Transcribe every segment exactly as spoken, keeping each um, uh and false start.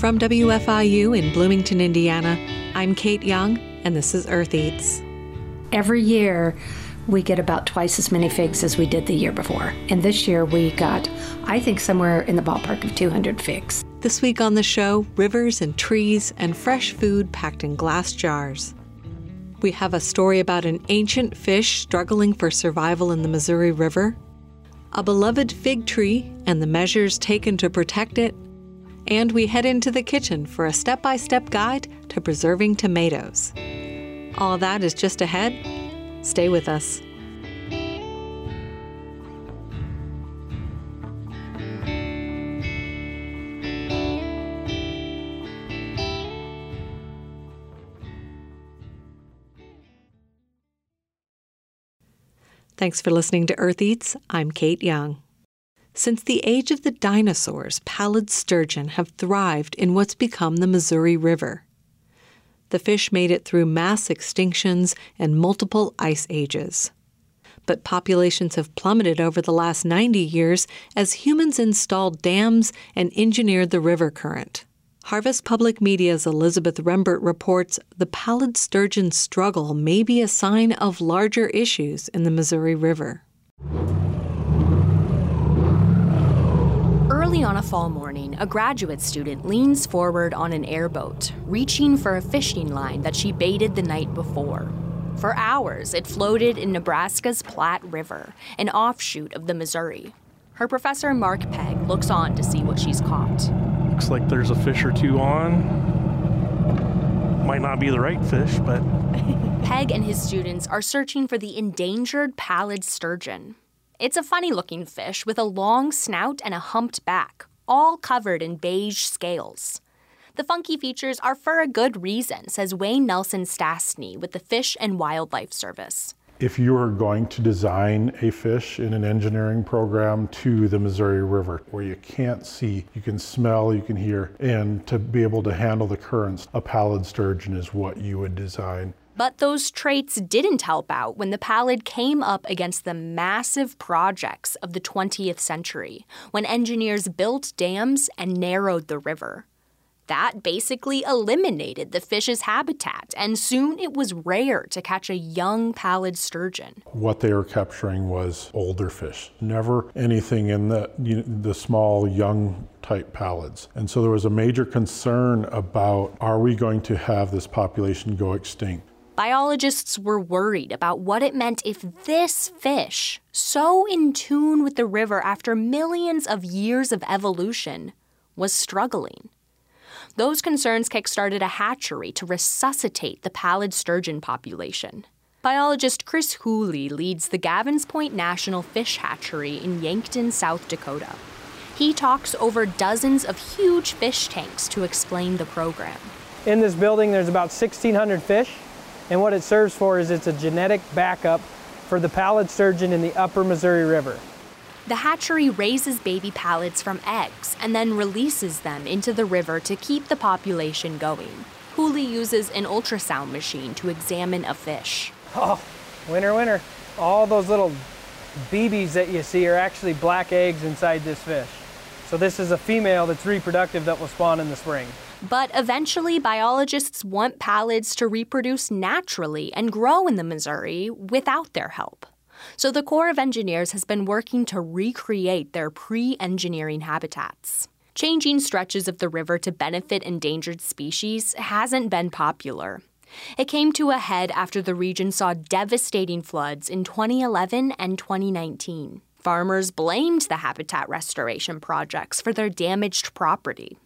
From W F I U in Bloomington, Indiana, I'm Kate Young, and this is Earth Eats. Every year, we get about twice as many figs as we did the year before. And this year we got, I think, somewhere in the ballpark of two hundred figs. This week on the show, rivers and trees and fresh food packed in glass jars. We have a story about an ancient fish struggling for survival in the Missouri River, a beloved fig tree and the measures taken to protect it, and we head into the kitchen for a step-by-step guide to preserving tomatoes. All that is just ahead. Stay with us. Thanks for listening to Earth Eats. I'm Kate Young. Since the age of the dinosaurs, pallid sturgeon have thrived in what's become the Missouri River. The fish made it through mass extinctions and multiple ice ages. But populations have plummeted over the last ninety years as humans installed dams and engineered the river current. Harvest Public Media's Elizabeth Rembert reports the pallid sturgeon struggle may be a sign of larger issues in the Missouri River. Early on a fall morning, a graduate student leans forward on an airboat, reaching for a fishing line that she baited the night before. For hours, it floated in Nebraska's Platte River, an offshoot of the Missouri. Her professor, Mark Pegg, looks on to see what she's caught. Looks like there's a fish or two on. Might not be the right fish, but... Pegg and his students are searching for the endangered pallid sturgeon. It's a funny-looking fish with a long snout and a humped back, all covered in beige scales. The funky features are for a good reason, says Wayne Nelson Stastny with the Fish and Wildlife Service. If you are going to design a fish in an engineering program to the Missouri River, where you can't see, you can smell, you can hear, and to be able to handle the currents, a pallid sturgeon is what you would design. But those traits didn't help out when the pallid came up against the massive projects of the twentieth century, when engineers built dams and narrowed the river. That basically eliminated the fish's habitat, and soon it was rare to catch a young pallid sturgeon. What they were capturing was older fish, never anything in the, you know, the small, young type pallids. And so there was a major concern about, are we going to have this population go extinct? Biologists were worried about what it meant if this fish, so in tune with the river after millions of years of evolution, was struggling. Those concerns kick-started a hatchery to resuscitate the pallid sturgeon population. Biologist Chris Hooley leads the Gavin's Point National Fish Hatchery in Yankton, South Dakota. He talks over dozens of huge fish tanks to explain the program. In this building, there's about sixteen hundred fish. And what it serves for is it's a genetic backup for the pallid sturgeon in the upper Missouri River. The hatchery raises baby pallids from eggs and then releases them into the river to keep the population going. Hooley uses an ultrasound machine to examine a fish. Oh, winner, winner. All those little B Bs that you see are actually black eggs inside this fish. So this is a female that's reproductive that will spawn in the spring. But eventually, biologists want pallids to reproduce naturally and grow in the Missouri without their help. So the Corps of Engineers has been working to recreate their pre-engineering habitats. Changing stretches of the river to benefit endangered species hasn't been popular. It came to a head after the region saw devastating floods in twenty eleven and twenty nineteen. Farmers blamed the habitat restoration projects for their damaged property.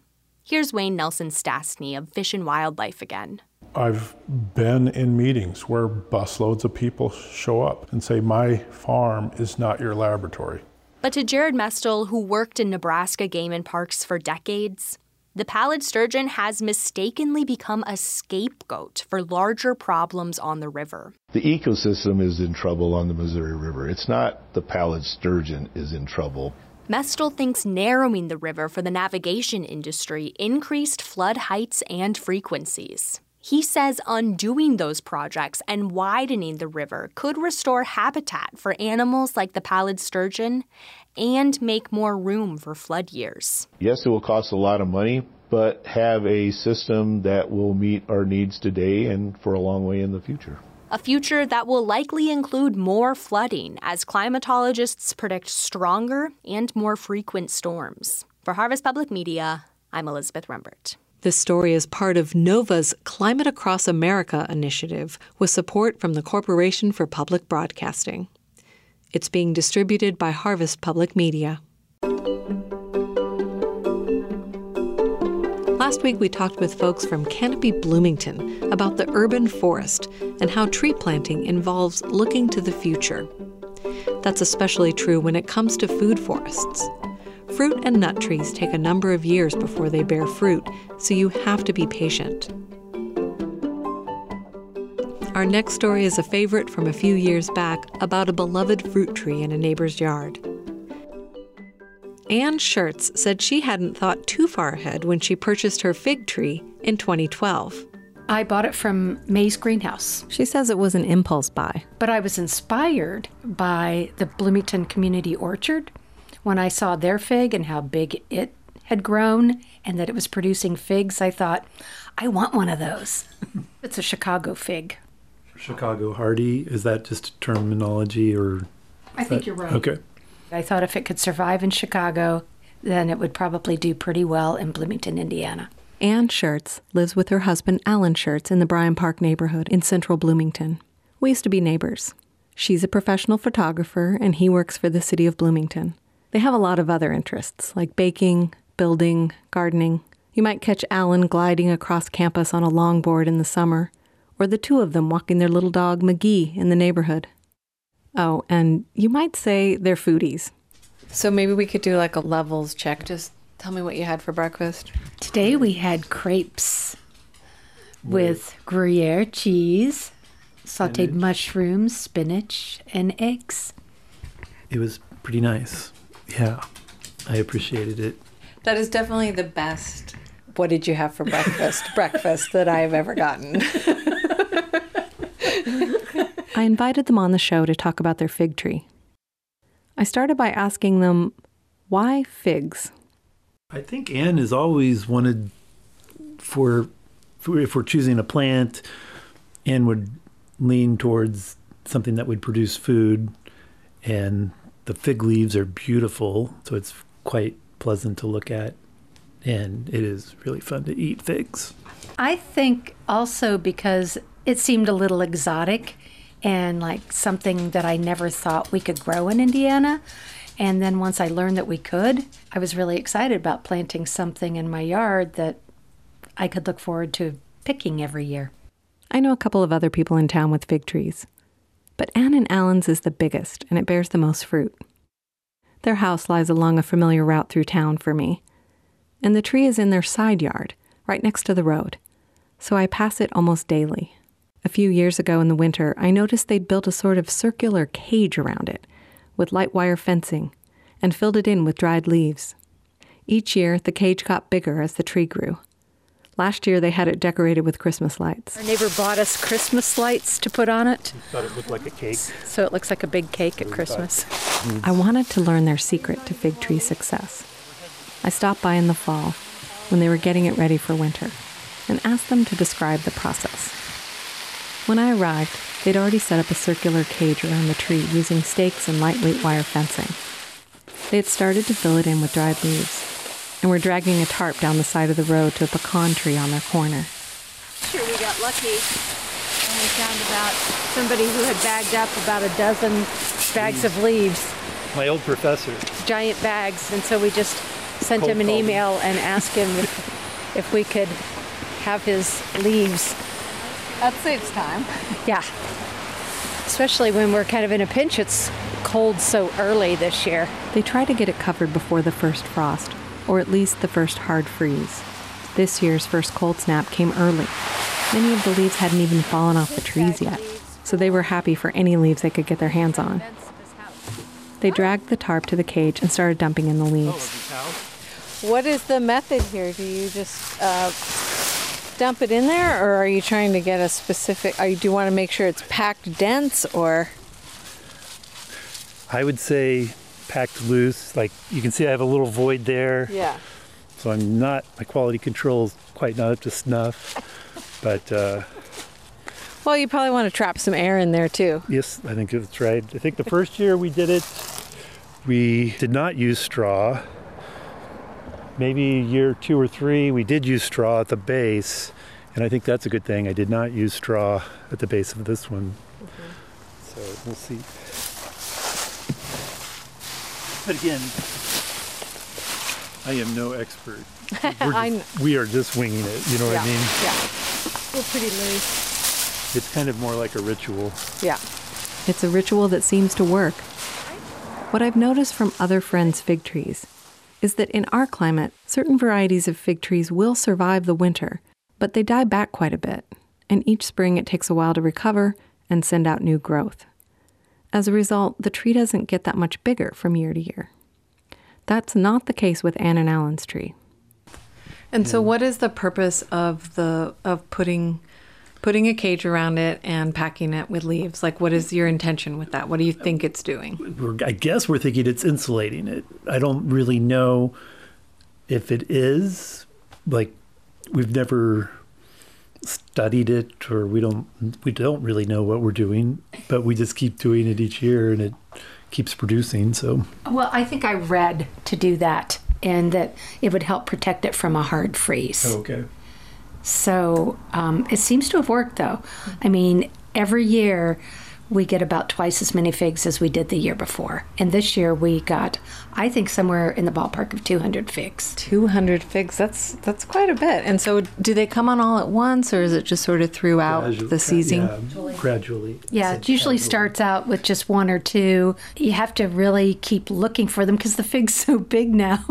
Here's Wayne Nelson Stastny of Fish and Wildlife again. I've been in meetings where busloads of people show up and say, my farm is not your laboratory. But to Jared Mestel, who worked in Nebraska Game and Parks for decades, the pallid sturgeon has mistakenly become a scapegoat for larger problems on the river. The ecosystem is in trouble on the Missouri River. It's not the pallid sturgeon is in trouble. Mestel thinks narrowing the river for the navigation industry increased flood heights and frequencies. He says undoing those projects and widening the river could restore habitat for animals like the pallid sturgeon and make more room for flood years. Yes, it will cost a lot of money, but have a system that will meet our needs today and for a long way in the future. A future that will likely include more flooding as climatologists predict stronger and more frequent storms. For Harvest Public Media, I'm Elizabeth Rembert. This story is part of NOVA's Climate Across America initiative with support from the Corporation for Public Broadcasting. It's being distributed by Harvest Public Media. Last week, we talked with folks from Canopy Bloomington about the urban forest and how tree planting involves looking to the future. That's especially true when it comes to food forests. Fruit and nut trees take a number of years before they bear fruit, so you have to be patient. Our next story is a favorite from a few years back about a beloved fruit tree in a neighbor's yard. Ann Schertz said she hadn't thought too far ahead when she purchased her fig tree in twenty twelve. I bought it from May's Greenhouse. She says it was an impulse buy. But I was inspired by the Bloomington Community Orchard when I saw their fig and how big it had grown and that it was producing figs. I thought, I want one of those. It's a Chicago fig. Chicago Hardy, is that just terminology or? I think that, you're right. Okay. I thought if it could survive in Chicago, then it would probably do pretty well in Bloomington, Indiana. Ann Schertz lives with her husband, Alan Schertz, in the Bryan Park neighborhood in central Bloomington. We used to be neighbors. She's a professional photographer and he works for the city of Bloomington. They have a lot of other interests, like baking, building, gardening. You might catch Alan gliding across campus on a longboard in the summer, or the two of them walking their little dog, McGee, in the neighborhood. Oh, and you might say they're foodies. So maybe we could do like a levels check. Just tell me what you had for breakfast. Today we had crepes with Gruyere cheese, sautéed spinach. mushrooms, spinach, and eggs. It was pretty nice. Yeah, I appreciated it. That is definitely the best what did you have for breakfast breakfast that I have ever gotten. I invited them on the show to talk about their fig tree. I started by asking them, why figs? I think Anne has always wanted for, for, if we're choosing a plant, Anne would lean towards something that would produce food, and the fig leaves are beautiful, so it's quite pleasant to look at, and it is really fun to eat figs. I think also because it seemed a little exotic and like something that I never thought we could grow in Indiana. And then once I learned that we could, I was really excited about planting something in my yard that I could look forward to picking every year. I know a couple of other people in town with fig trees, but Ann and Allen's is the biggest, and it bears the most fruit. Their house lies along a familiar route through town for me, and the tree is in their side yard, right next to the road, so I pass it almost daily. A few years ago in the winter, I noticed they'd built a sort of circular cage around it, with light wire fencing, and filled it in with dried leaves. Each year, the cage got bigger as the tree grew. Last year, they had it decorated with Christmas lights. Our neighbor bought us Christmas lights to put on it. We thought it looked like a cake. So it looks like a big cake at Christmas. Mm. I wanted to learn their secret to fig tree success. I stopped by in the fall when they were getting it ready for winter and asked them to describe the process. When I arrived, they'd already set up a circular cage around the tree using stakes and lightweight wire fencing. They had started to fill it in with dried leaves and we're dragging a tarp down the side of the road to a pecan tree on their corner. Sure, we got lucky and we found about somebody who had bagged up about a dozen bags of leaves. My old professor. Giant bags, and so we just sent Cold him an coffee. email and asked him if, if we could have his leaves. That saves time. Yeah, especially when we're kind of in a pinch. It's cold so early this year. They try to get it covered before the first frost, or at least the first hard freeze. This year's first cold snap came early. Many of the leaves hadn't even fallen off the trees yet, so they were happy for any leaves they could get their hands on. They dragged the tarp to the cage and started dumping in the leaves. What is the method here? Do you just uh, just dump it in there, or are you trying to get a specific, are you, do you want to make sure it's packed dense, or? I would say packed loose. Like you can see I have a little void there. Yeah. So I'm not, my quality control is quite not up to snuff, but. Uh, well, you probably want to trap some air in there too. Yes, I think that's right. I think the first year we did it, we did not use straw. Maybe year two or three, we did use straw at the base, and I think that's a good thing. I did not use straw at the base of this one. Mm-hmm. So we'll see. But again, I am no expert. We're just, we are just winging it, you know what yeah, I mean? Yeah, we're pretty loose. It's kind of more like a ritual. Yeah. It's a ritual that seems to work. What I've noticed from other friends' fig trees is that in our climate, certain varieties of fig trees will survive the winter, but they die back quite a bit, and each spring it takes a while to recover and send out new growth. As a result, the tree doesn't get that much bigger from year to year. That's not the case with Ann and Alan's tree. And so what is the purpose of the of putting putting a cage around it and packing it with leaves? Like, what is your intention with that? What do you think it's doing? We're, I guess we're thinking it's insulating it. I don't really know if it is. Like, we've never studied it, or we don't we don't really know what we're doing, but we just keep doing it each year, and it keeps producing. So, well, I think I read to do that, and that it would help protect it from a hard freeze. Oh, okay. So um, it seems to have worked, though. I mean, every year we get about twice as many figs as we did the year before. And this year we got, I think, somewhere in the ballpark of two hundred figs. two hundred figs, that's that's quite a bit. And so do they come on all at once, or is it just sort of throughout Gradual, the season? Yeah, gradually. gradually. Yeah, it usually gradually. starts out with just one or two. You have to really keep looking for them because the fig's so big now.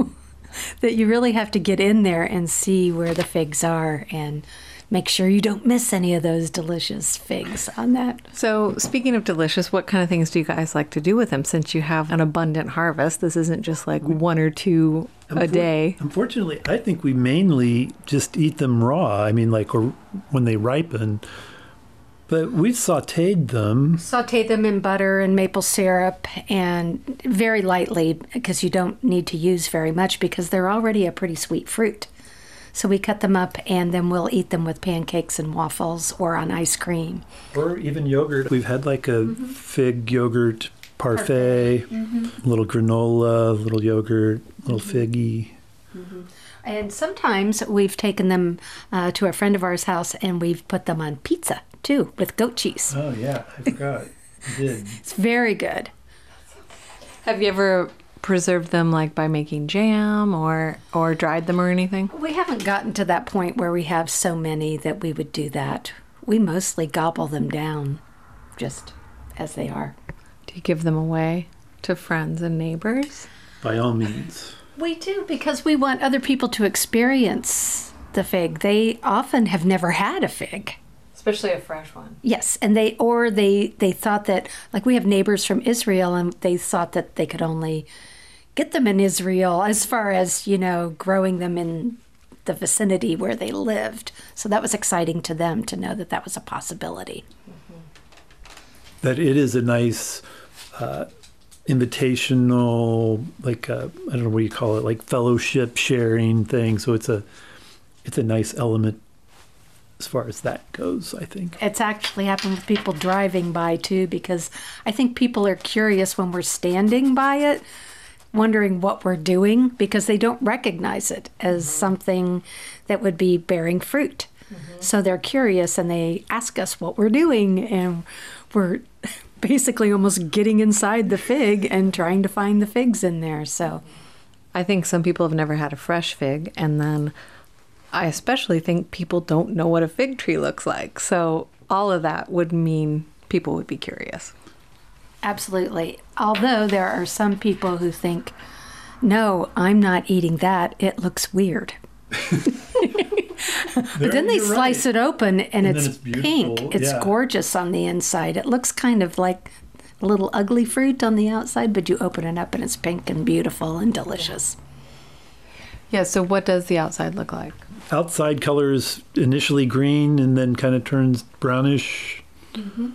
That you really have to get in there and see where the figs are and make sure you don't miss any of those delicious figs on that. So speaking of delicious, what kind of things do you guys like to do with them since you have an abundant harvest? This isn't just like one or two a day. Unfortunately, I think we mainly just eat them raw. I mean, like or when they ripen. But we sauteed them. Sauteed them in butter and maple syrup, and very lightly, because you don't need to use very much because they're already a pretty sweet fruit. So we cut them up, and then we'll eat them with pancakes and waffles or on ice cream. Or even yogurt. We've had like a mm-hmm. fig yogurt parfait, mm-hmm. little granola, little yogurt, little mm-hmm. figgy. Mm-hmm. And sometimes we've taken them uh, to a friend of ours' house, and we've put them on pizza, too, with goat cheese. Oh, yeah. I forgot. I did. It's very good. Have you ever preserved them, like, by making jam or, or dried them or anything? We haven't gotten to that point where we have so many that we would do that. We mostly gobble them down just as they are. Do you give them away to friends and neighbors? By all means. We do, because we want other people to experience the fig. They often have never had a fig. Especially a fresh one. Yes, and they or they they thought that, like, we have neighbors from Israel, and they thought that they could only get them in Israel as far as, you know, growing them in the vicinity where they lived. So that was exciting to them to know that that was a possibility. Mm-hmm. That it is a nice uh, invitational, like a, I don't know what you call it, like fellowship sharing thing. So it's a it's a nice element. As far as that goes, I think. It's actually happened with people driving by, too, because I think people are curious when we're standing by it, wondering what we're doing, because they don't recognize it as mm-hmm. something that would be bearing fruit. Mm-hmm. So they're curious, and they ask us what we're doing, and we're basically almost getting inside the fig and trying to find the figs in there. So I think some people have never had a fresh fig, and then I especially think people don't know what a fig tree looks like. So all of that would mean people would be curious. Absolutely. Although there are some people who think, no, I'm not eating that. It looks weird. But then they slice right. it open and, and it's, it's pink. It's yeah. gorgeous on the inside. It looks kind of like a little ugly fruit on the outside, but you open it up and it's pink and beautiful and delicious. Yeah, yeah so what does the outside look like? outside color is initially green and then kind of turns brownish, mm-hmm.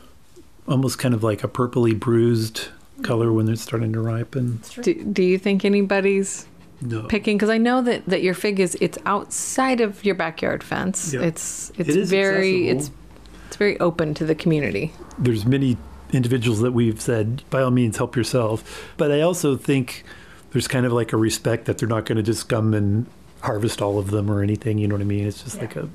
almost kind of like a purpley bruised color when they're starting to ripen. Do, do you think anybody's no. picking? Because I know that, that your fig is, it's outside of your backyard fence. Yep. It's it's it very accessible. it's it's very open to the community. There's many individuals that we've said, by all means, help yourself. But I also think there's kind of like a respect that they're not going to just come and harvest all of them or anything. You know what I mean? It's just yeah. like a.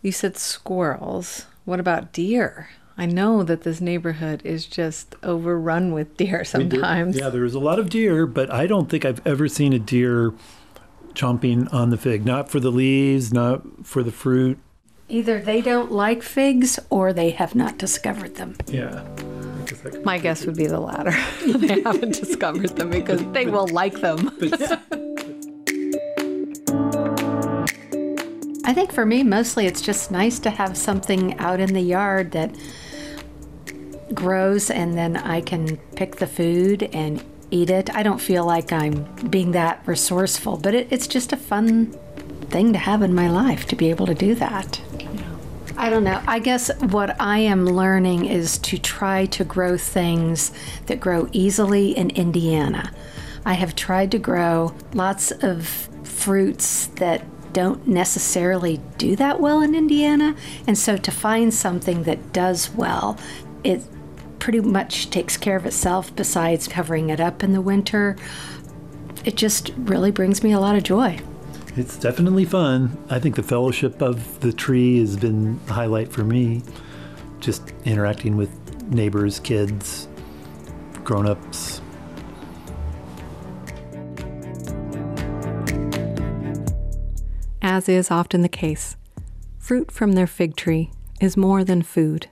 You said squirrels. What about deer? I know that this neighborhood is just overrun with deer sometimes. Yeah, there was a lot of deer, but I don't think I've ever seen a deer chomping on the fig. Not for the leaves, not for the fruit. Either they don't like figs or they have not discovered them. Yeah. My guess would be the latter. They haven't discovered them because they will like them. I think for me, mostly it's just nice to have something out in the yard that grows and then I can pick the food and eat it. I don't feel like I'm being that resourceful, but it, it's just a fun thing to have in my life to be able to do that. I don't know. I guess what I am learning is to try to grow things that grow easily in Indiana. I have tried to grow lots of fruits that don't necessarily do that well in Indiana, and so to find something that does well, it pretty much takes care of itself besides covering it up in the winter. It just really brings me a lot of joy. It's definitely fun. I think the fellowship of the tree has been a highlight for me. Just interacting with neighbors, kids, grown-ups. As is often the case, fruit from their fig tree is more than food.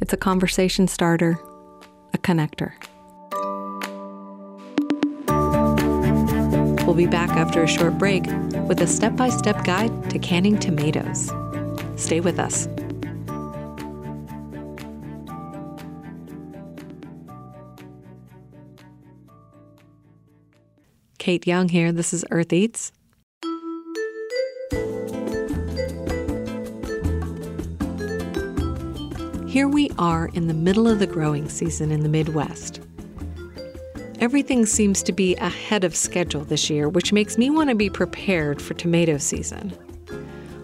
It's a conversation starter, a connector. We'll be back after a short break with a step-by-step guide to canning tomatoes. Stay with us. Kate Young here. This is Earth Eats. Here we are in the middle of the growing season in the Midwest. Everything seems to be ahead of schedule this year, which makes me want to be prepared for tomato season.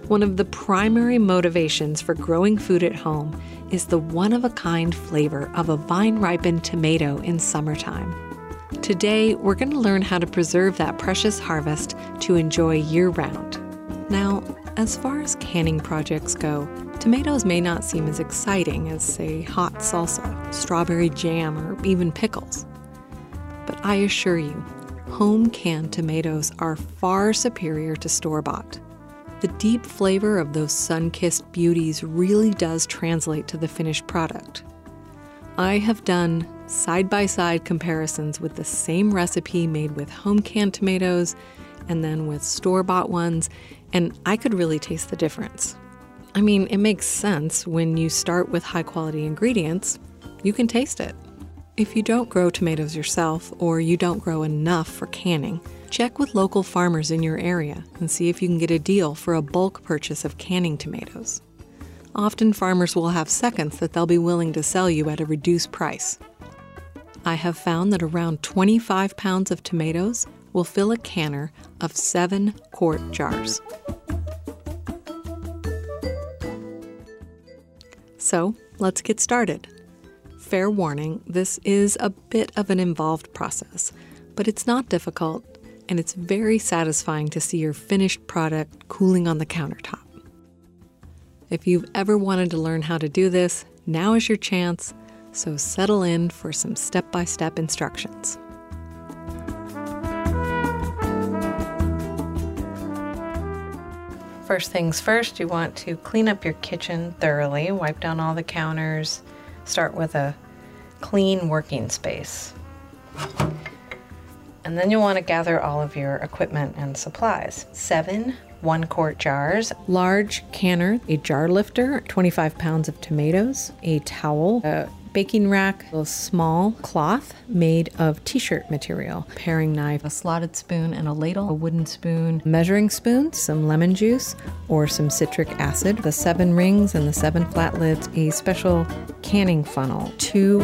One of the primary motivations for growing food at home is the one-of-a-kind flavor of a vine-ripened tomato in summertime. Today, we're going to learn how to preserve that precious harvest to enjoy year-round. Now, as far as canning projects go, tomatoes may not seem as exciting as, say, hot salsa, strawberry jam, or even pickles. But I assure you, home-canned tomatoes are far superior to store-bought. The deep flavor of those sun-kissed beauties really does translate to the finished product. I have done side-by-side comparisons with the same recipe made with home-canned tomatoes and then with store-bought ones, and I could really taste the difference. I mean, it makes sense when you start with high-quality ingredients, you can taste it. If you don't grow tomatoes yourself or you don't grow enough for canning, check with local farmers in your area and see if you can get a deal for a bulk purchase of canning tomatoes. Often farmers will have seconds that they'll be willing to sell you at a reduced price. I have found that around twenty-five pounds of tomatoes will fill a canner of seven quart jars. So, let's get started. Fair warning, this is a bit of an involved process, but it's not difficult, and it's very satisfying to see your finished product cooling on the countertop. If you've ever wanted to learn how to do this, now is your chance, so settle in for some step-by-step instructions. First things first, you want to clean up your kitchen thoroughly, wipe down all the counters, start with a clean working space. And then you'll want to gather all of your equipment and supplies. Seven one-quart jars, large canner, a jar lifter, twenty-five pounds of tomatoes, a towel, a baking rack, a small cloth made of t-shirt material, paring knife, a slotted spoon and a ladle, a wooden spoon, measuring spoon, some lemon juice or some citric acid, the seven rings and the seven flat lids, a special canning funnel, two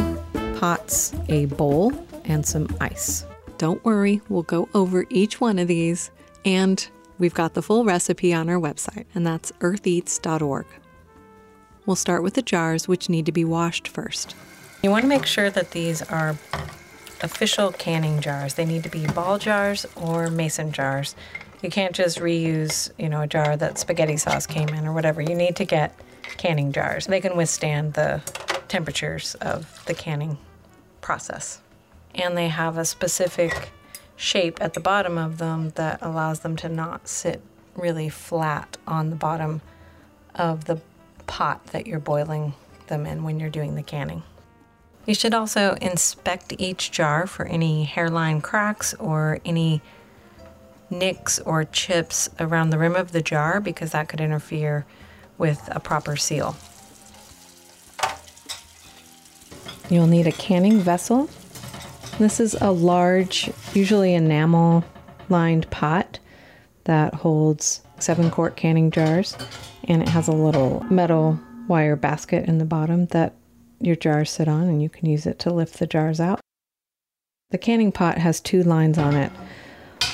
pots, a bowl, and some ice. Don't worry, we'll go over each one of these, and we've got the full recipe on our website, and that's earth eats dot org. We'll start with the jars, which need to be washed first. You want to make sure that these are official canning jars. They need to be ball jars or mason jars. You can't just reuse, you know, a jar that spaghetti sauce came in or whatever. You need to get canning jars. They can withstand the temperatures of the canning process. And they have a specific shape at the bottom of them that allows them to not sit really flat on the bottom of the pot that you're boiling them in when you're doing the canning. You should also inspect each jar for any hairline cracks or any nicks or chips around the rim of the jar, because that could interfere with a proper seal. You'll need a canning vessel. This is a large, usually enamel-lined pot that holds seven-quart canning jars, and it has a little metal wire basket in the bottom that your jars sit on, and you can use it to lift the jars out. The canning pot has two lines on it,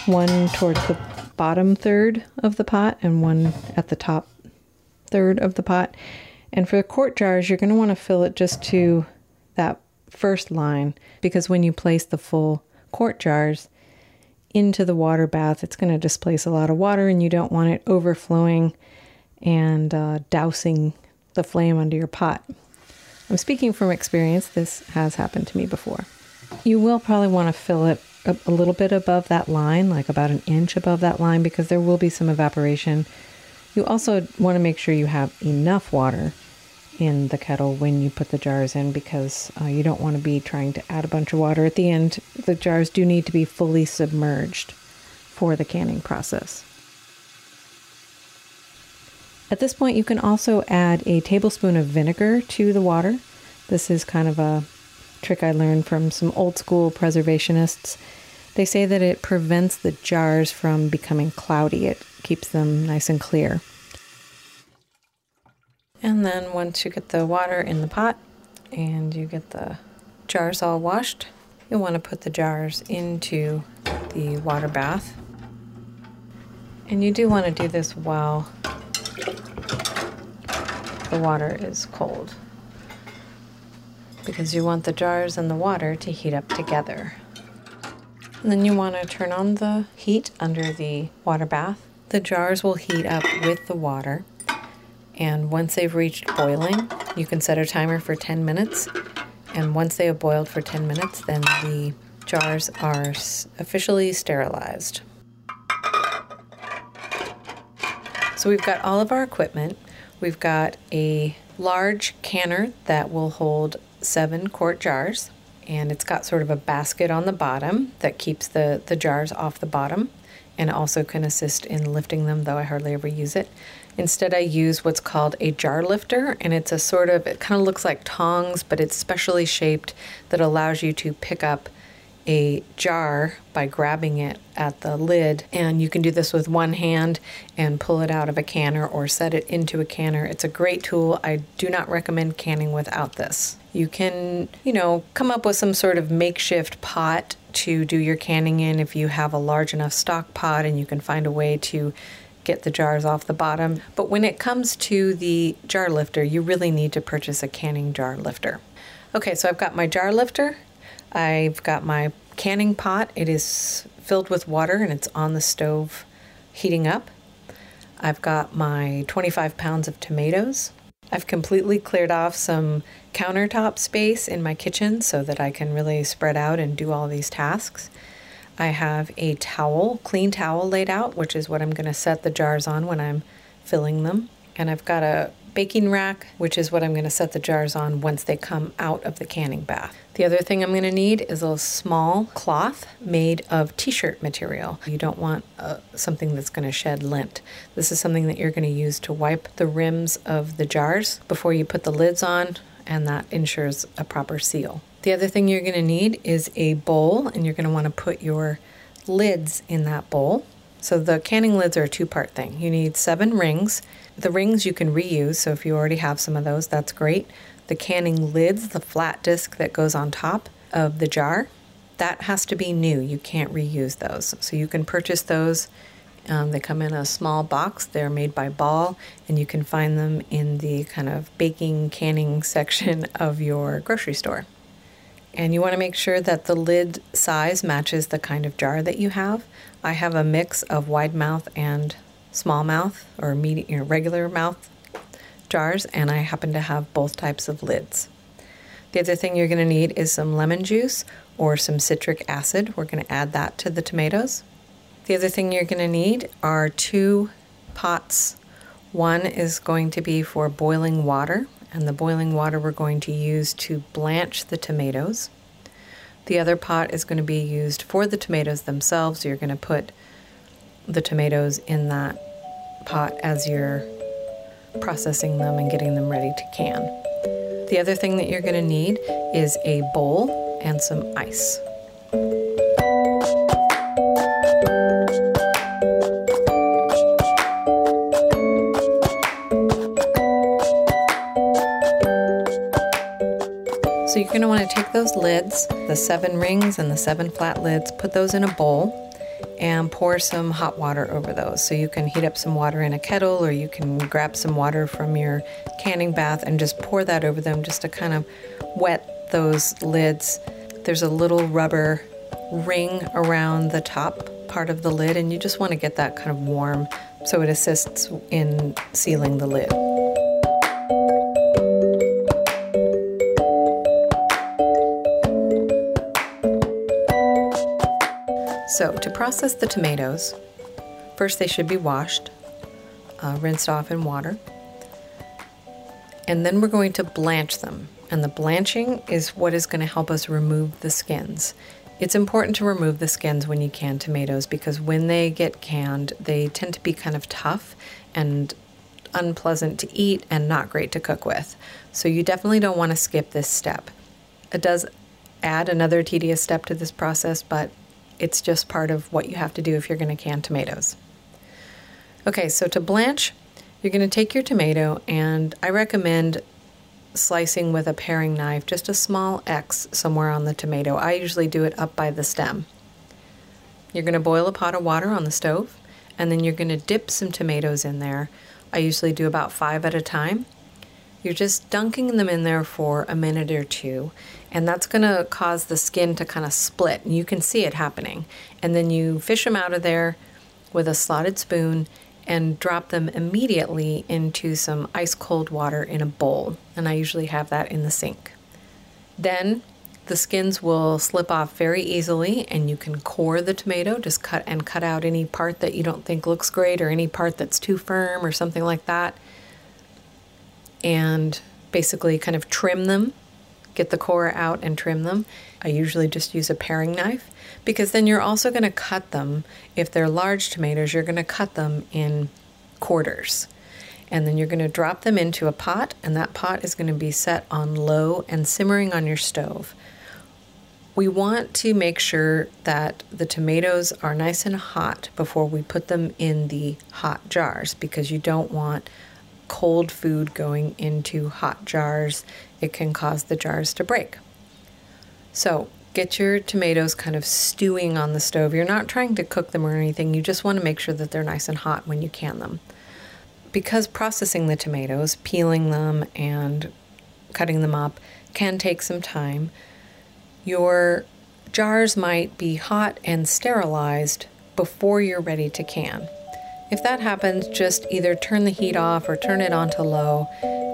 one towards the bottom third of the pot and one at the top third of the pot. And for the quart jars, you're going to want to fill it just to that first line, because when you place the full quart jars into the water bath, it's going to displace a lot of water, and you don't want it overflowing and uh, dousing the flame under your pot. I'm speaking from experience. This has happened to me before. You will probably want to fill it a, a little bit above that line, like about an inch above that line, because there will be some evaporation. You also want to make sure you have enough water in the kettle when you put the jars in, because uh, you don't want to be trying to add a bunch of water at the end. The jars do need to be fully submerged for the canning process. At this point, you can also add a tablespoon of vinegar to the water. This is kind of a trick I learned from some old school preservationists. They say that it prevents the jars from becoming cloudy. It keeps them nice and clear. And then once you get the water in the pot and you get the jars all washed, you'll want to put the jars into the water bath. And you do want to do this while the water is cold, because you want the jars and the water to heat up together. And then you want to turn on the heat under the water bath. The jars will heat up with the water. And once they've reached boiling, you can set a timer for ten minutes. And once they have boiled for ten minutes, then the jars are officially sterilized. So we've got all of our equipment. We've got a large canner that will hold seven quart jars. And it's got sort of a basket on the bottom that keeps the, the jars off the bottom, and also can assist in lifting them, though I hardly ever use it. Instead, I use what's called a jar lifter, and it's a sort of, it kind of looks like tongs, but it's specially shaped that allows you to pick up a jar by grabbing it at the lid. And you can do this with one hand and pull it out of a canner or set it into a canner. It's a great tool. I do not recommend canning without this. You can, you know, come up with some sort of makeshift pot to do your canning in if you have a large enough stock pot and you can find a way to get the jars off the bottom. But when it comes to the jar lifter, you really need to purchase a canning jar lifter. Okay, so I've got my jar lifter. I've got my canning pot. It is filled with water and it's on the stove heating up. I've got my twenty-five pounds of tomatoes. I've completely cleared off some countertop space in my kitchen so that I can really spread out and do all these tasks. I have a towel, clean towel laid out, which is what I'm going to set the jars on when I'm filling them. And I've got a baking rack, which is what I'm going to set the jars on once they come out of the canning bath. The other thing I'm going to need is a small cloth made of t-shirt material. You don't want uh, something that's going to shed lint. This is something that you're going to use to wipe the rims of the jars before you put the lids on. and that ensures a proper seal. The other thing you're going to need is a bowl, and you're going to want to put your lids in that bowl. So the canning lids are a two-part thing. You need seven rings. The rings you can reuse, so if you already have some of those, that's great. The canning lids, the flat disc that goes on top of the jar, that has to be new. You can't reuse those. So you can purchase those. Um, they come in a small box. They're made by Ball, and you can find them in the kind of baking, canning section of your grocery store. And you want to make sure that the lid size matches the kind of jar that you have. I have a mix of wide mouth and small mouth, or medium, you know, regular mouth jars, and I happen to have both types of lids. The other thing you're going to need is some lemon juice or some citric acid. We're going to add that to the tomatoes. The other thing you're going to need are two pots. One is going to be for boiling water, and the boiling water we're going to use to blanch the tomatoes. The other pot is going to be used for the tomatoes themselves. You're going to put the tomatoes in that pot as you're processing them and getting them ready to can. The other thing that you're going to need is a bowl and some ice. So you're going to want to take those lids, the seven rings and the seven flat lids, put those in a bowl and pour some hot water over those. So you can heat up some water in a kettle, or you can grab some water from your canning bath and just pour that over them just to kind of wet those lids. There's a little rubber ring around the top part of the lid, and you just want to get that kind of warm so it assists in sealing the lid. So to process the tomatoes, first they should be washed, uh, rinsed off in water, and then we're going to blanch them. And the blanching is what is going to help us remove the skins. It's important to remove the skins when you can tomatoes, because when they get canned, they tend to be kind of tough and unpleasant to eat and not great to cook with. So you definitely don't want to skip this step. It does add another tedious step to this process, but it's just part of what you have to do if you're going to can tomatoes. Okay, so to blanch, you're going to take your tomato, and I recommend slicing with a paring knife, just a small X somewhere on the tomato. I usually do it up by the stem. You're going to boil a pot of water on the stove, and then you're going to dip some tomatoes in there. I usually do about five at a time. You're just dunking them in there for a minute or two, and that's going to cause the skin to kind of split, and you can see it happening. And then you fish them out of there with a slotted spoon and drop them immediately into some ice cold water in a bowl, and I usually have that in the sink. Then the skins will slip off very easily, and you can core the tomato, just cut and cut out any part that you don't think looks great or any part that's too firm or something like that, and basically kind of trim them, get the core out and trim them. I usually just use a paring knife, because then you're also going to cut them. If they're large tomatoes, you're going to cut them in quarters. And then you're going to drop them into a pot, and that pot is going to be set on low and simmering on your stove. We want to make sure that the tomatoes are nice and hot before we put them in the hot jars, because you don't want cold food going into hot jars. It can cause the jars to break. So get your tomatoes kind of stewing on the stove. You're not trying to cook them or anything. You just want to make sure that they're nice and hot when you can them. Because processing the tomatoes, peeling them and cutting them up, can take some time, your jars might be hot and sterilized before you're ready to can. If that happens, just either turn the heat off or turn it on to low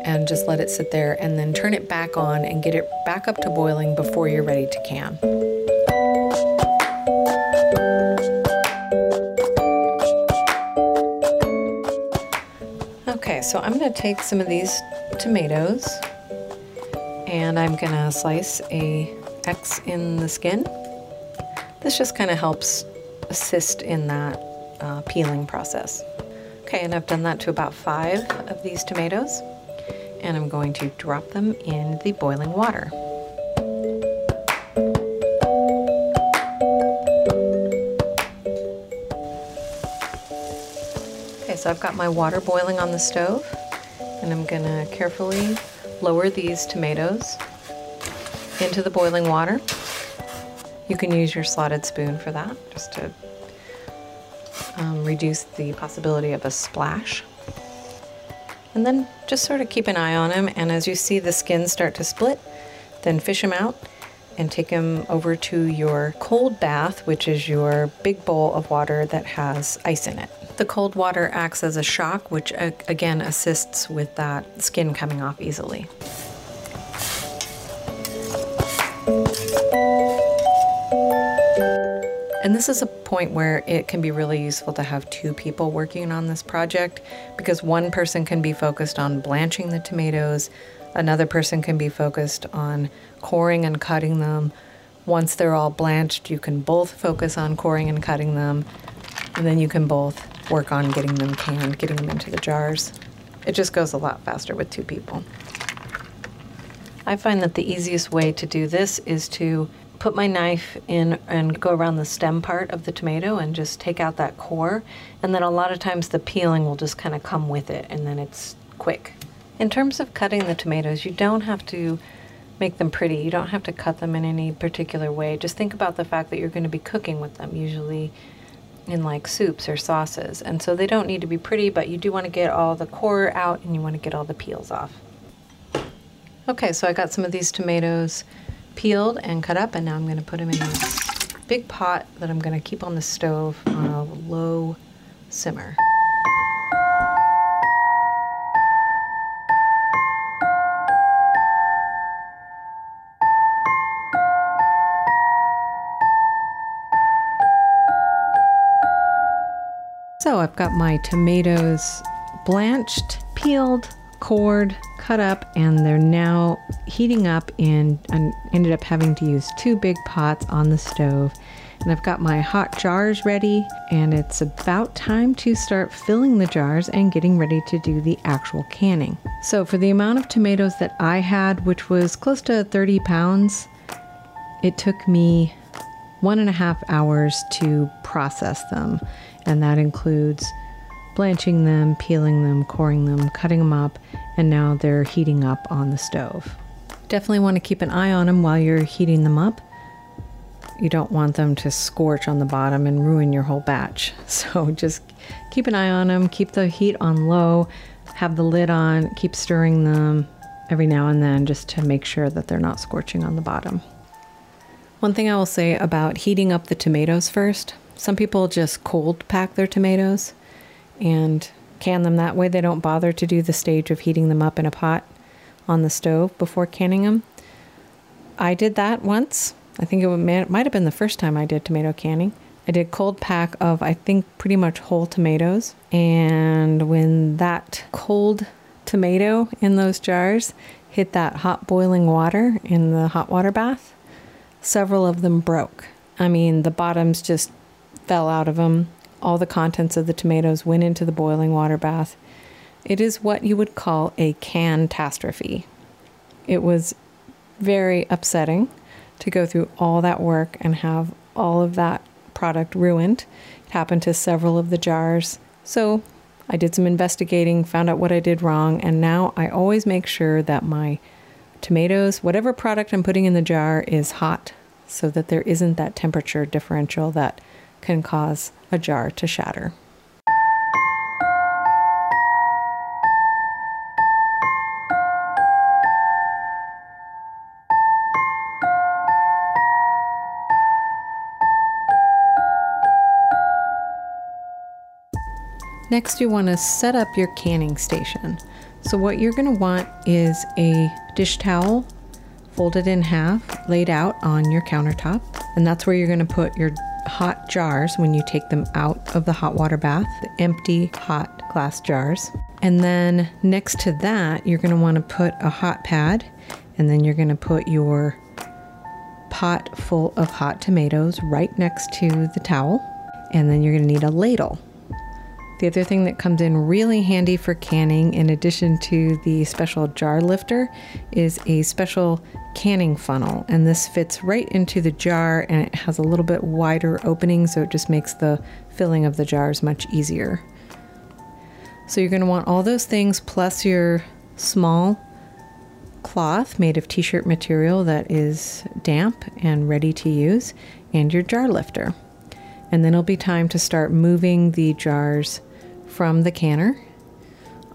and just let it sit there, and then turn it back on and get it back up to boiling before you're ready to can. Okay, so I'm going to take some of these tomatoes, and I'm going to slice a X in the skin. This just kind of helps assist in that Uh, peeling process. Okay, and I've done that to about five of these tomatoes. and I'm going to drop them in the boiling water. Okay, so I've got my water boiling on the stove, and I'm gonna carefully lower these tomatoes into the boiling water. You can use your slotted spoon for that, just to um, reduce the possibility of a splash. And then just sort of keep an eye on them, and as you see the skins start to split, then fish them out and take them over to your cold bath, which is your big bowl of water that has ice in it. The cold water acts as a shock, which again assists with that skin coming off easily. And this is a point where it can be really useful to have two people working on this project, because one person can be focused on blanching the tomatoes, another person can be focused on coring and cutting them. Once they're all blanched, you can both focus on coring and cutting them, and then you can both work on getting them canned, getting them into the jars. It just goes a lot faster with two people. I find that the easiest way to do this is to put my knife in and go around the stem part of the tomato and just take out that core. And then a lot of times the peeling will just kind of come with it, and then it's quick. In terms of cutting the tomatoes, you don't have to make them pretty. You don't have to cut them in any particular way. Just think about the fact that you're going to be cooking with them, usually in like soups or sauces. And so they don't need to be pretty, but you do want to get all the core out and you want to get all the peels off. Okay, so I got some of these tomatoes peeled and cut up, and now I'm going to put them in this big pot that I'm going to keep on the stove on a low simmer. So I've got my tomatoes blanched, peeled, cored, cut up, and they're now heating up, and I ended up having to use two big pots on the stove. And I've got my hot jars ready, and it's about time to start filling the jars and getting ready to do the actual canning. So for the amount of tomatoes that I had, which was close to thirty pounds, it took me one and a half hours to process them. And that includes blanching them, peeling them, coring them, cutting them up, and now they're heating up on the stove. Definitely want to keep an eye on them while you're heating them up. You don't want them to scorch on the bottom and ruin your whole batch. So just keep an eye on them, keep the heat on low, have the lid on, keep stirring them every now and then just to make sure that they're not scorching on the bottom. One thing I will say about heating up the tomatoes first, some people just cold pack their tomatoes and can them that way. They don't bother to do the stage of heating them up in a pot on the stove before canning them. I did that once. I think it might have been the first time I did tomato canning. I did cold pack of, I think, pretty much whole tomatoes. And when that cold tomato in those jars hit that hot boiling water in the hot water bath, several of them broke. I mean, the bottoms just fell out of them. All the contents of the tomatoes went into the boiling water bath. It is what you would call a catastrophe. It was very upsetting to go through all that work and have all of that product ruined. It happened to several of the jars. So I did some investigating, found out what I did wrong, and now I always make sure that my tomatoes, whatever product I'm putting in the jar, is hot so that there isn't that temperature differential that can cause a jar to shatter. Next, you want to set up your canning station. So what you're going to want is a dish towel folded in half, laid out on your countertop, and that's where you're going to put your hot jars when you take them out of the hot water bath, the empty hot glass jars. And then next to that, you're going to want to put a hot pad, and then you're going to put your pot full of hot tomatoes right next to the towel, and then you're going to need a ladle. The other thing that comes in really handy for canning, in addition to the special jar lifter, is a special canning funnel. And this fits right into the jar, and it has a little bit wider opening, so it just makes the filling of the jars much easier. So you're going to want all those things, plus your small cloth made of t-shirt material that is damp and ready to use, and your jar lifter. And then it'll be time to start moving the jars from the canner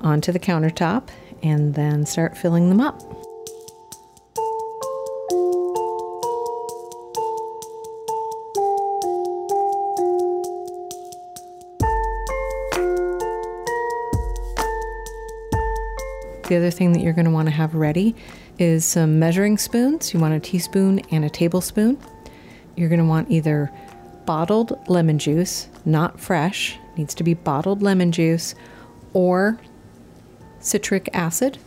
onto the countertop and then start filling them up. The other thing that you're going to want to have ready is some measuring spoons. You want a teaspoon and a tablespoon. You're going to want either bottled lemon juice, not fresh, needs to be bottled lemon juice, or citric acid.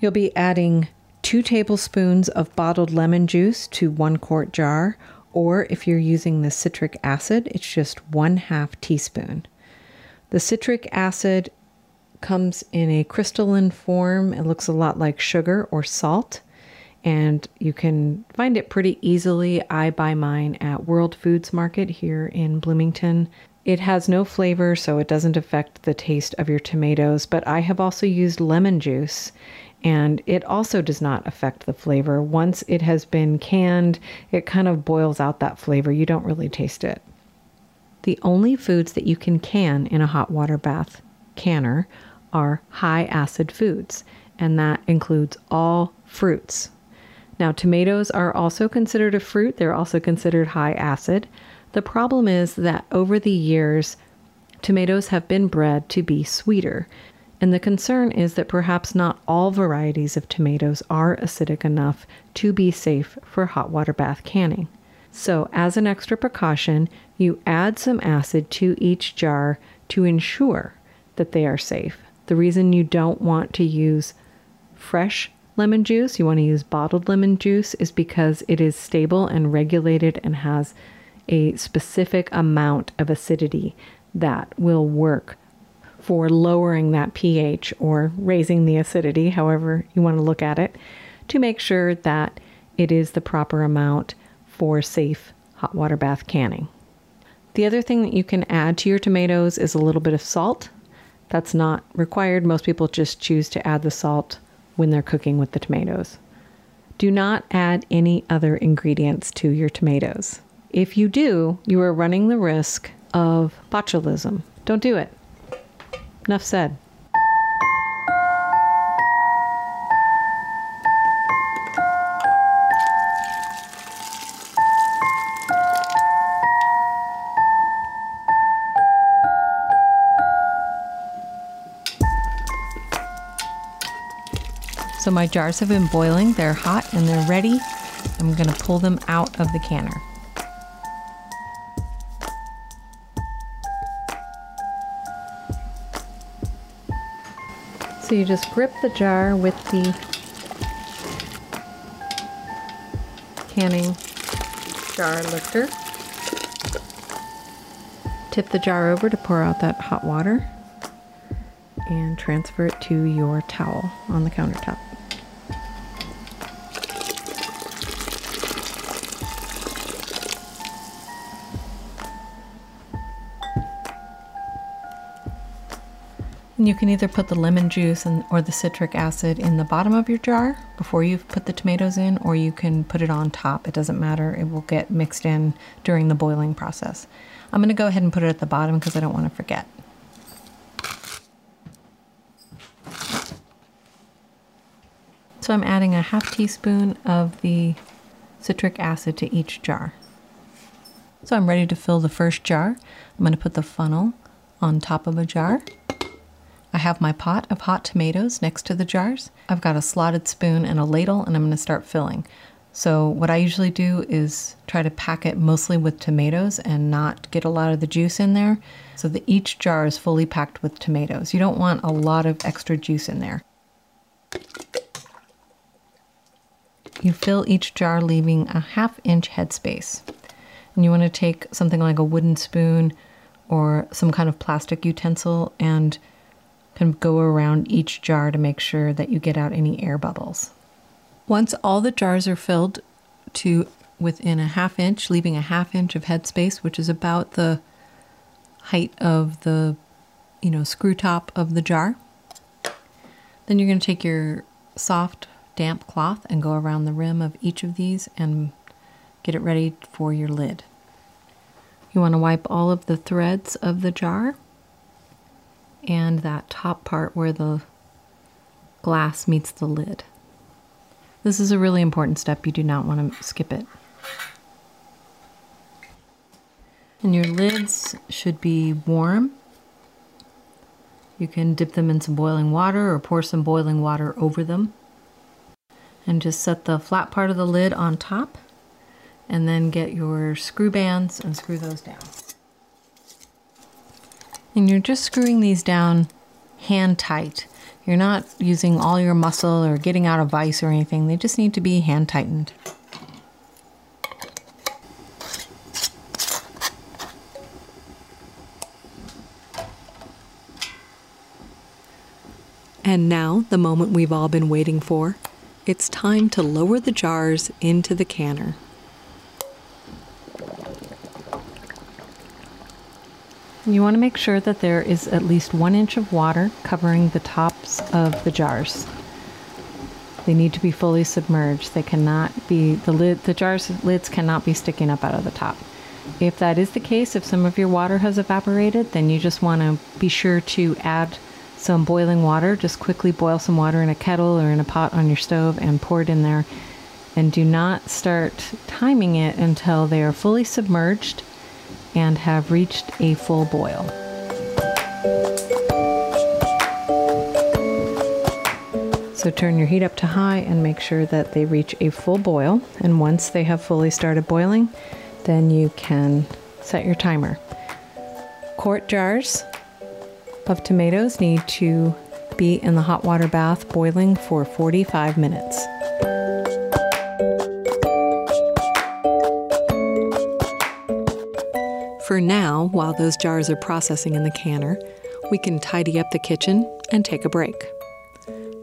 You'll be adding two tablespoons of bottled lemon juice to one quart jar, or if you're using the citric acid, it's just one half teaspoon. The citric acid comes in a crystalline form. It looks a lot like sugar or salt, and you can find it pretty easily. I buy mine at World Foods Market here in Bloomington. It has no flavor, so it doesn't affect the taste of your tomatoes, but I have also used lemon juice, and it also does not affect the flavor. Once it has been canned, it kind of boils out that flavor. You don't really taste it. The only foods that you can can in a hot water bath canner are high acid foods, and that includes all fruits. Now, tomatoes are also considered a fruit. They're also considered high acid. The problem is that over the years, tomatoes have been bred to be sweeter. And the concern is that perhaps not all varieties of tomatoes are acidic enough to be safe for hot water bath canning. So as an extra precaution, you add some acid to each jar to ensure that they are safe. The reason you don't want to use fresh lemon juice, you want to use bottled lemon juice, is because it is stable and regulated and has a specific amount of acidity that will work for lowering that pH or raising the acidity, however you want to look at it, to make sure that it is the proper amount for safe hot water bath canning. The other thing that you can add to your tomatoes is a little bit of salt. That's not required. Most people just choose to add the salt when they're cooking with the tomatoes. Do not add any other ingredients to your tomatoes. If you do, you are running the risk of botulism. Don't do it. Enough said. So my jars have been boiling, they're hot and they're ready. I'm gonna pull them out of the canner. So you just grip the jar with the canning jar lifter. Tip the jar over to pour out that hot water and transfer it to your towel on the countertop. And you can either put the lemon juice and, or the citric acid in the bottom of your jar before you've put the tomatoes in, or you can put it on top. It doesn't matter. It will get mixed in during the boiling process. I'm going to go ahead and put it at the bottom because I don't want to forget. So I'm adding a half teaspoon of the citric acid to each jar. So I'm ready to fill the first jar. I'm going to put the funnel on top of a jar. I have my pot of hot tomatoes next to the jars. I've got a slotted spoon and a ladle, and I'm going to start filling. So what I usually do is try to pack it mostly with tomatoes and not get a lot of the juice in there, so that each jar is fully packed with tomatoes. You don't want a lot of extra juice in there. You fill each jar leaving a half inch headspace. And you want to take something like a wooden spoon or some kind of plastic utensil and kind of go around each jar to make sure that you get out any air bubbles. Once all the jars are filled to within a half inch, leaving a half inch of headspace, which is about the height of the, you know, screw top of the jar, then you're going to take your soft, damp cloth and go around the rim of each of these and get it ready for your lid. You want to wipe all of the threads of the jar and that top part where the glass meets the lid. This is a really important step. You do not want to skip it. And your lids should be warm. You can dip them in some boiling water or pour some boiling water over them. And just set the flat part of the lid on top, and then get your screw bands and screw those down. And you're just screwing these down hand tight. You're not using all your muscle or getting out a vise or anything. They just need to be hand tightened. And now, the moment we've all been waiting for, it's time to lower the jars into the canner. You want to make sure that there is at least one inch of water covering the tops of the jars. They need to be fully submerged. They cannot be, the lid, the jars lids cannot be sticking up out of the top. If that is the case, if some of your water has evaporated, then you just want to be sure to add some boiling water. Just quickly boil some water in a kettle or in a pot on your stove and pour it in there. And do not start timing it until they are fully submerged and have reached a full boil. So turn your heat up to high and make sure that they reach a full boil. And once they have fully started boiling, then you can set your timer. Quart jars of tomatoes need to be in the hot water bath boiling for forty-five minutes. For now, while those jars are processing in the canner, we can tidy up the kitchen and take a break.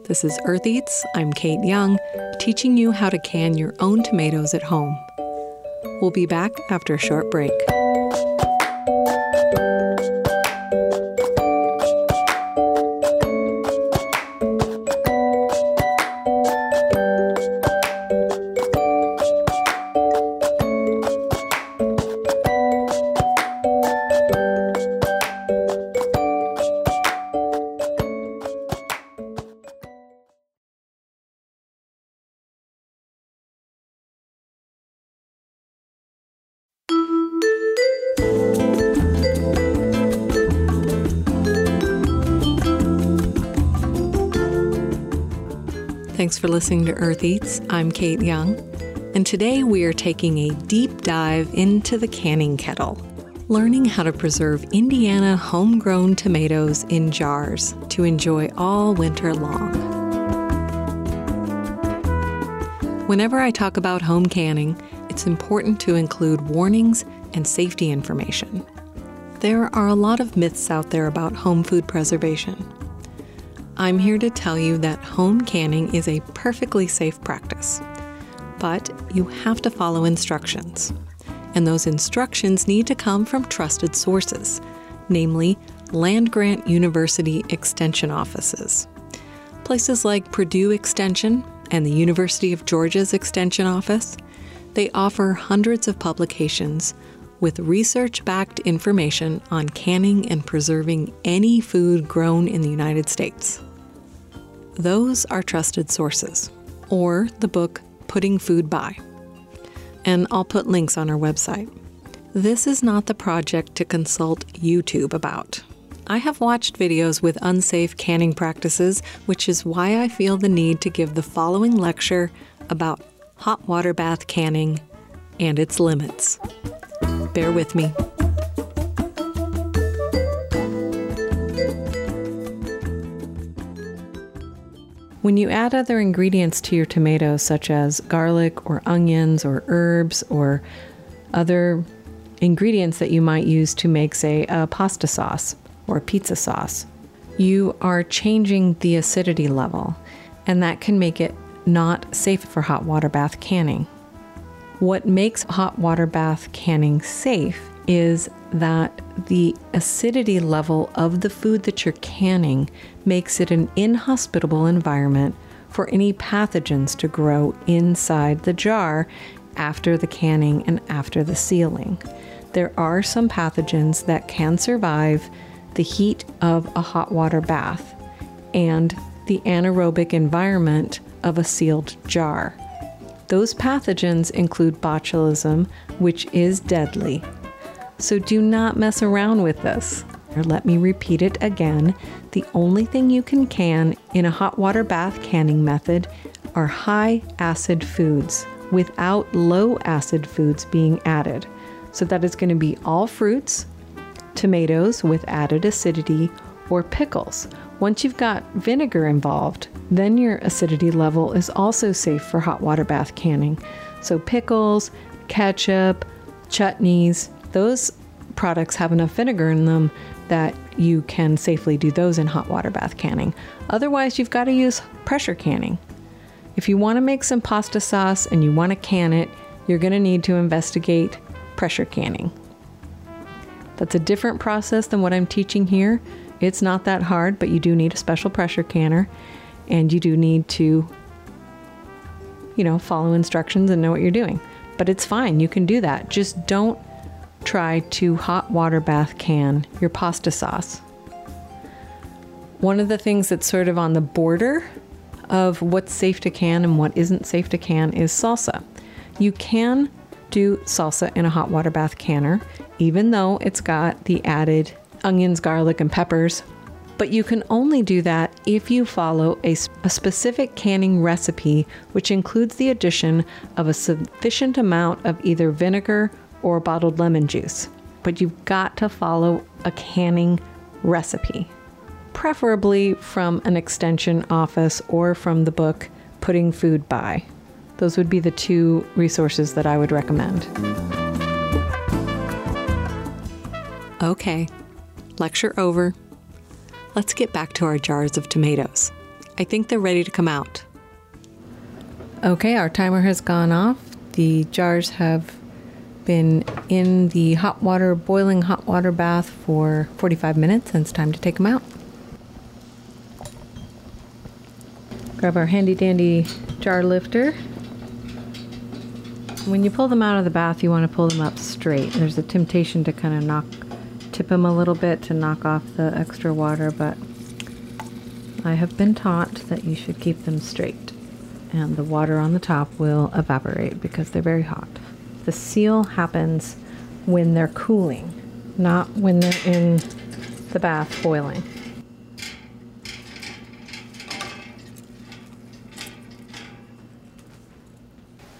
This is Earth Eats. I'm Kate Young, teaching you how to can your own tomatoes at home. We'll be back after a short break. Thanks for listening to Earth Eats. I'm Kate Young, and today we are taking a deep dive into the canning kettle, learning how to preserve Indiana homegrown tomatoes in jars to enjoy all winter long. Whenever I talk about home canning, it's important to include warnings and safety information. There are a lot of myths out there about home food preservation. I'm here to tell you that home canning is a perfectly safe practice, but you have to follow instructions. And those instructions need to come from trusted sources, namely land-grant university extension offices. Places like Purdue Extension and the University of Georgia's Extension Office, they offer hundreds of publications with research-backed information on canning and preserving any food grown in the United States. Those are trusted sources, or the book Putting Food By. And I'll put links on our website. This is not the project to consult YouTube about. I have watched videos with unsafe canning practices, which is why I feel the need to give the following lecture about hot water bath canning and its limits. Bear with me. When you add other ingredients to your tomatoes, such as garlic or onions or herbs or other ingredients that you might use to make, say, a pasta sauce or a pizza sauce. You are changing the acidity level, and that can make it not safe for hot water bath canning. What makes hot water bath canning safe is that the acidity level of the food that you're canning makes it an inhospitable environment for any pathogens to grow inside the jar after the canning and after the sealing. There are some pathogens that can survive the heat of a hot water bath and the anaerobic environment of a sealed jar. Those pathogens include botulism, which is deadly. So do not mess around with this. Let me repeat it again. The only thing you can can in a hot water bath canning method are high acid foods without low acid foods being added. So that is going to be all fruits, tomatoes with added acidity, or pickles. Once you've got vinegar involved, then your acidity level is also safe for hot water bath canning. So pickles, ketchup, chutneys, those products have enough vinegar in them that you can safely do those in hot water bath canning. Otherwise, you've got to use pressure canning. If you want to make some pasta sauce and you want to can it, you're going to need to investigate pressure canning. That's a different process than what I'm teaching here. It's not that hard, but you do need a special pressure canner, and you do need to, you know, follow instructions and know what you're doing. But it's fine, you can do that. Just don't try to hot water bath can your pasta sauce. One of the things that's sort of on the border of what's safe to can and what isn't safe to can is salsa. You can do salsa in a hot water bath canner, even though it's got the added onions, garlic, and peppers. But you can only do that if you follow a, a specific canning recipe, which includes the addition of a sufficient amount of either vinegar or bottled lemon juice. But you've got to follow a canning recipe, preferably from an extension office or from the book Putting Food By. Those would be the two resources that I would recommend. Okay. Lecture over. Let's get back to our jars of tomatoes. I think they're ready to come out. Okay, our timer has gone off. The jars have been in the hot water, boiling hot water bath for forty-five minutes, and it's time to take them out. Grab our handy dandy jar lifter. When you pull them out of the bath, you want to pull them up straight. There's a temptation to kind of knock tip them a little bit to knock off the extra water, but I have been taught that you should keep them straight, and the water on the top will evaporate because they're very hot. The seal happens when they're cooling, not when they're in the bath boiling.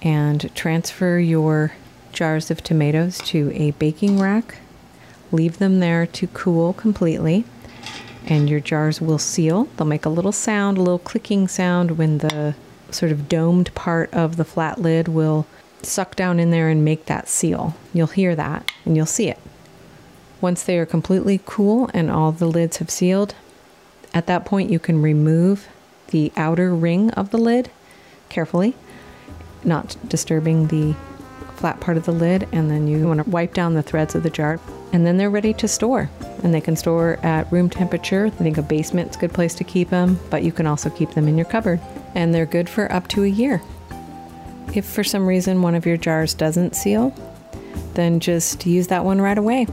And transfer your jars of tomatoes to a baking rack. Leave them there to cool completely, and your jars will seal. They'll make a little sound, a little clicking sound when the sort of domed part of the flat lid will suck down in there and make that seal. You'll hear that and you'll see it. Once they are completely cool and all the lids have sealed, at that point you can remove the outer ring of the lid carefully, not disturbing the flat part of the lid, and then you want to wipe down the threads of the jar, and then they're ready to store. And they can store at room temperature. I think a basement's a good place to keep them, but you can also keep them in your cupboard, and they're good for up to a year. If for some reason one of your jars doesn't seal, then just use that one right away.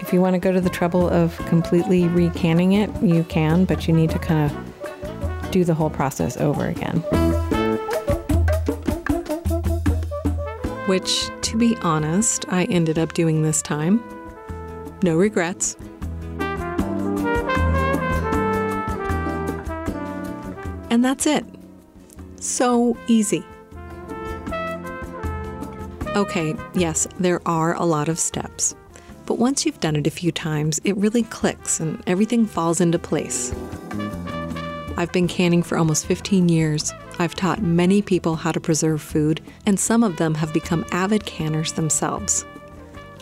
If you want to go to the trouble of completely recanning it, you can, but you need to kind of do the whole process over again. Which, to be honest, I ended up doing this time. No regrets. And that's it. So easy. Okay, yes, there are a lot of steps, but once you've done it a few times, it really clicks and everything falls into place. I've been canning for almost fifteen years, I've taught many people how to preserve food, and some of them have become avid canners themselves.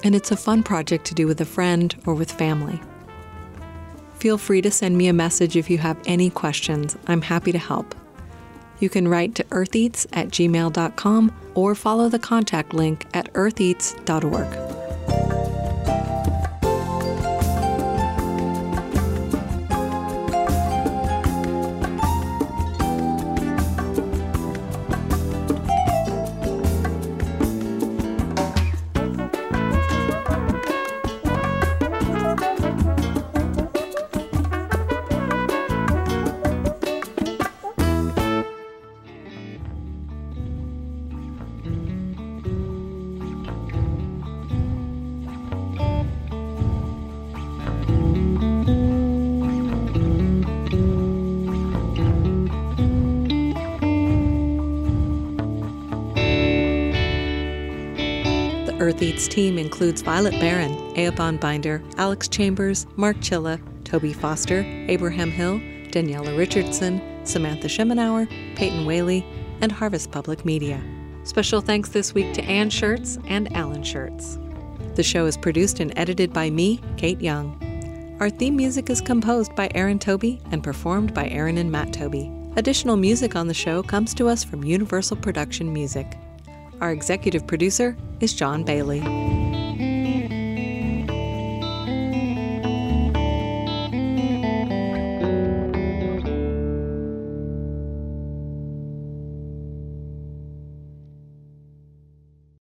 And it's a fun project to do with a friend or with family. Feel free to send me a message if you have any questions. I'm happy to help. You can write to earth eats at gmail dot com or follow the contact link at earth eats dot org. Earth Eats team includes Violet Barron, Ayoban Binder, Alex Chambers, Mark Chilla, Toby Foster, Abraham Hill, Daniela Richardson, Samantha Schemenauer, Peyton Whaley, and Harvest Public Media. Special thanks this week to Ann Schertz and Alan Schertz. The show is produced and edited by me, Kate Young. Our theme music is composed by Aaron Toby and performed by Aaron and Matt Toby. Additional music on the show comes to us from Universal Production Music. Our executive producer is John Bailey.